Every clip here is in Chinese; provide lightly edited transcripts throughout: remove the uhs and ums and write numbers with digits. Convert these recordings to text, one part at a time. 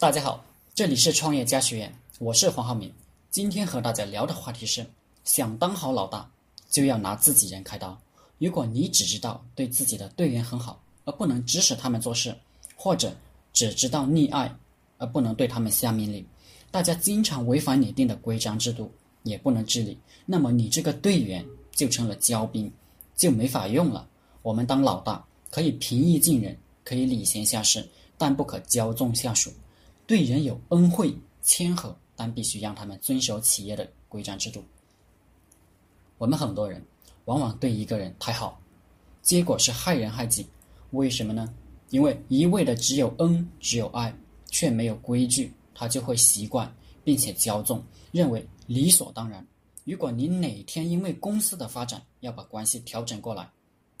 大家好，这里是创业家学院，我是黄浩明。今天和大家聊的话题是，想当好老大，就要拿自己人开刀。如果你只知道对自己的队员很好，而不能指使他们做事，或者只知道溺爱，而不能对他们下命令，大家经常违反你定的规章制度，也不能治理，那么你这个队员就成了骄兵，就没法用了。我们当老大，可以平易近人，可以礼贤下士，但不可骄纵下属。对人有恩惠谦和，但必须让他们遵守企业的规章制度。我们很多人往往对一个人太好，结果是害人害己。为什么呢？因为一味的只有恩只有爱，却没有规矩，他就会习惯并且骄纵，认为理所当然。如果你哪天因为公司的发展要把关系调整过来，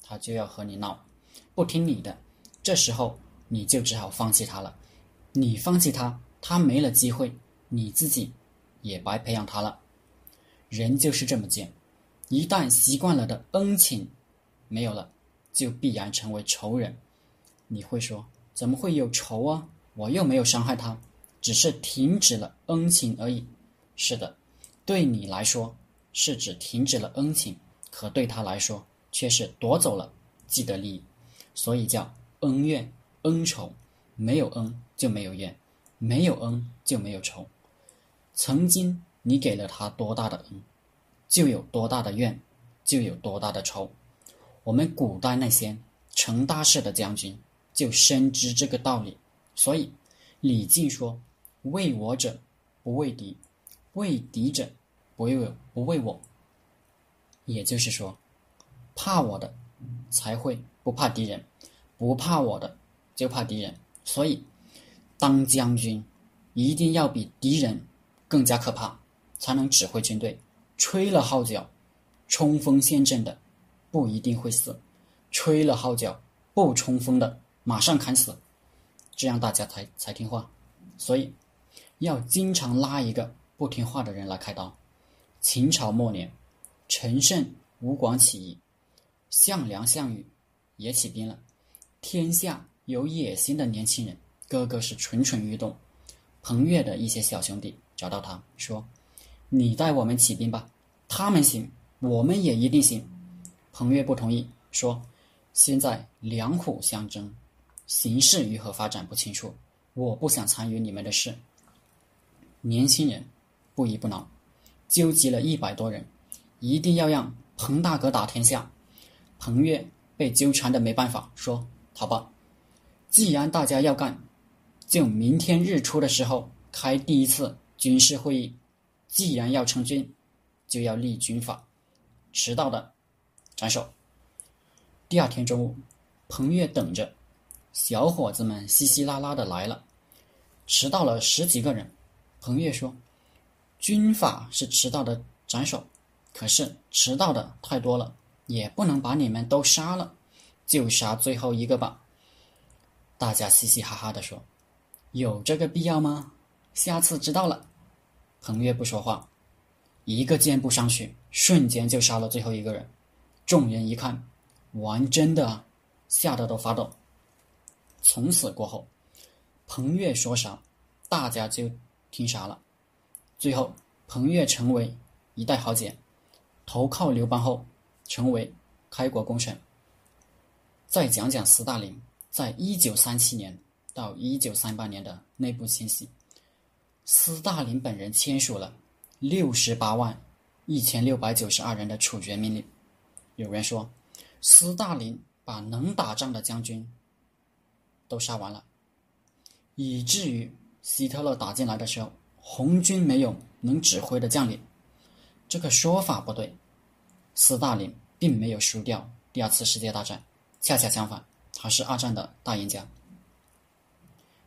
他就要和你闹，不听你的，这时候你就只好放弃他了。你放弃他，他没了机会，你自己也白培养他了。人就是这么贱，一旦习惯了的恩情没有了，就必然成为仇人。你会说，怎么会有仇啊？我又没有伤害他，只是停止了恩情而已。是的，对你来说是指停止了恩情，可对他来说却是夺走了既得利益，所以叫恩怨恩仇。没有恩就没有怨，没有恩就没有仇。曾经你给了他多大的恩，就有多大的怨，就有多大的仇。我们古代那些成大事的将军就深知这个道理，所以李靖说，为我者不为敌，为敌者不为我。也就是说，怕我的才会不怕敌人，不怕我的就怕敌人。所以当将军一定要比敌人更加可怕，才能指挥军队。吹了号角冲锋陷阵的不一定会死，吹了号角不冲锋的马上砍死，这样大家才听话。所以要经常拉一个不听话的人来开刀。秦朝末年，陈胜吴广起义，项梁项羽也起兵了。天下有野心的年轻人个个是蠢蠢欲动。彭越的一些小兄弟找到他说，你带我们起兵吧，他们行我们也一定行。彭越不同意，说现在两虎相争，形势如何发展不清楚，我不想参与你们的事。年轻人不依不挠，纠集了100多人，一定要让彭大哥打天下。彭越被纠缠的没办法，说好吧，既然大家要干，就明天日出的时候开第一次军事会议。既然要成军，就要立军法，迟到的斩首。第二天中午，彭越等着，小伙子们稀稀拉拉的来了，迟到了10几个人。彭越说，军法是迟到的斩首，可是迟到的太多了，也不能把你们都杀了，就杀最后一个吧。大家嘻嘻哈哈地说，有这个必要吗？下次知道了。彭越不说话，一个箭步上去，瞬间就杀了最后一个人。众人一看，玩真的啊，吓得都发抖。从此过后，彭越说啥大家就听啥了。最后彭越成为一代豪杰，投靠刘邦后成为开国功臣。再讲讲斯大林在1937年到1938年的内部清洗，斯大林本人签署了681,692人的处决命令。有人说，斯大林把能打仗的将军都杀完了，以至于希特勒打进来的时候，红军没有能指挥的将领。这个说法不对，斯大林并没有输掉第二次世界大战，恰恰相反，他是二战的大赢家。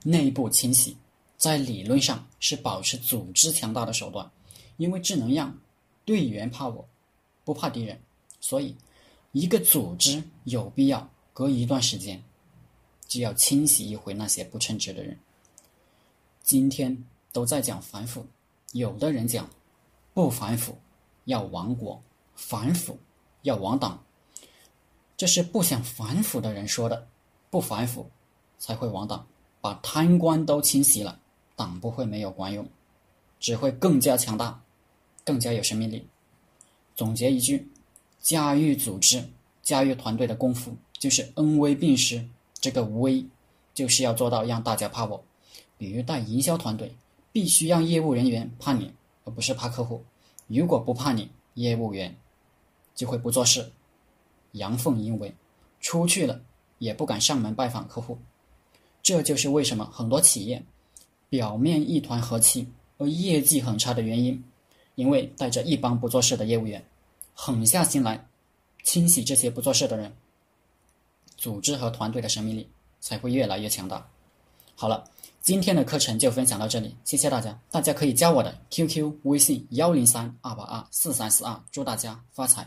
内部清洗在理论上是保持组织强大的手段，因为只能让队员怕我不怕敌人，所以一个组织有必要隔一段时间就要清洗一回那些不称职的人。今天都在讲反腐，有的人讲不反腐要亡国，反腐要亡党，这是不想反腐的人说的，不反腐才会亡党。把贪官都清洗了，党不会没有管用，只会更加强大，更加有生命力。总结一句，驾驭组织、驾驭团队的功夫就是恩威并施。这个威就是要做到让大家怕我，比如带营销团队，必须让业务人员怕你，而不是怕客户。如果不怕你，业务员就会不做事，阳奉阴违，出去了也不敢上门拜访客户。这就是为什么很多企业表面一团和气而业绩很差的原因，因为带着一帮不做事的业务员，狠下心来清洗这些不做事的人，组织和团队的生命力才会越来越强大。好了，今天的课程就分享到这里，谢谢大家。大家可以加我的 QQ 微信10328243442，祝大家发财。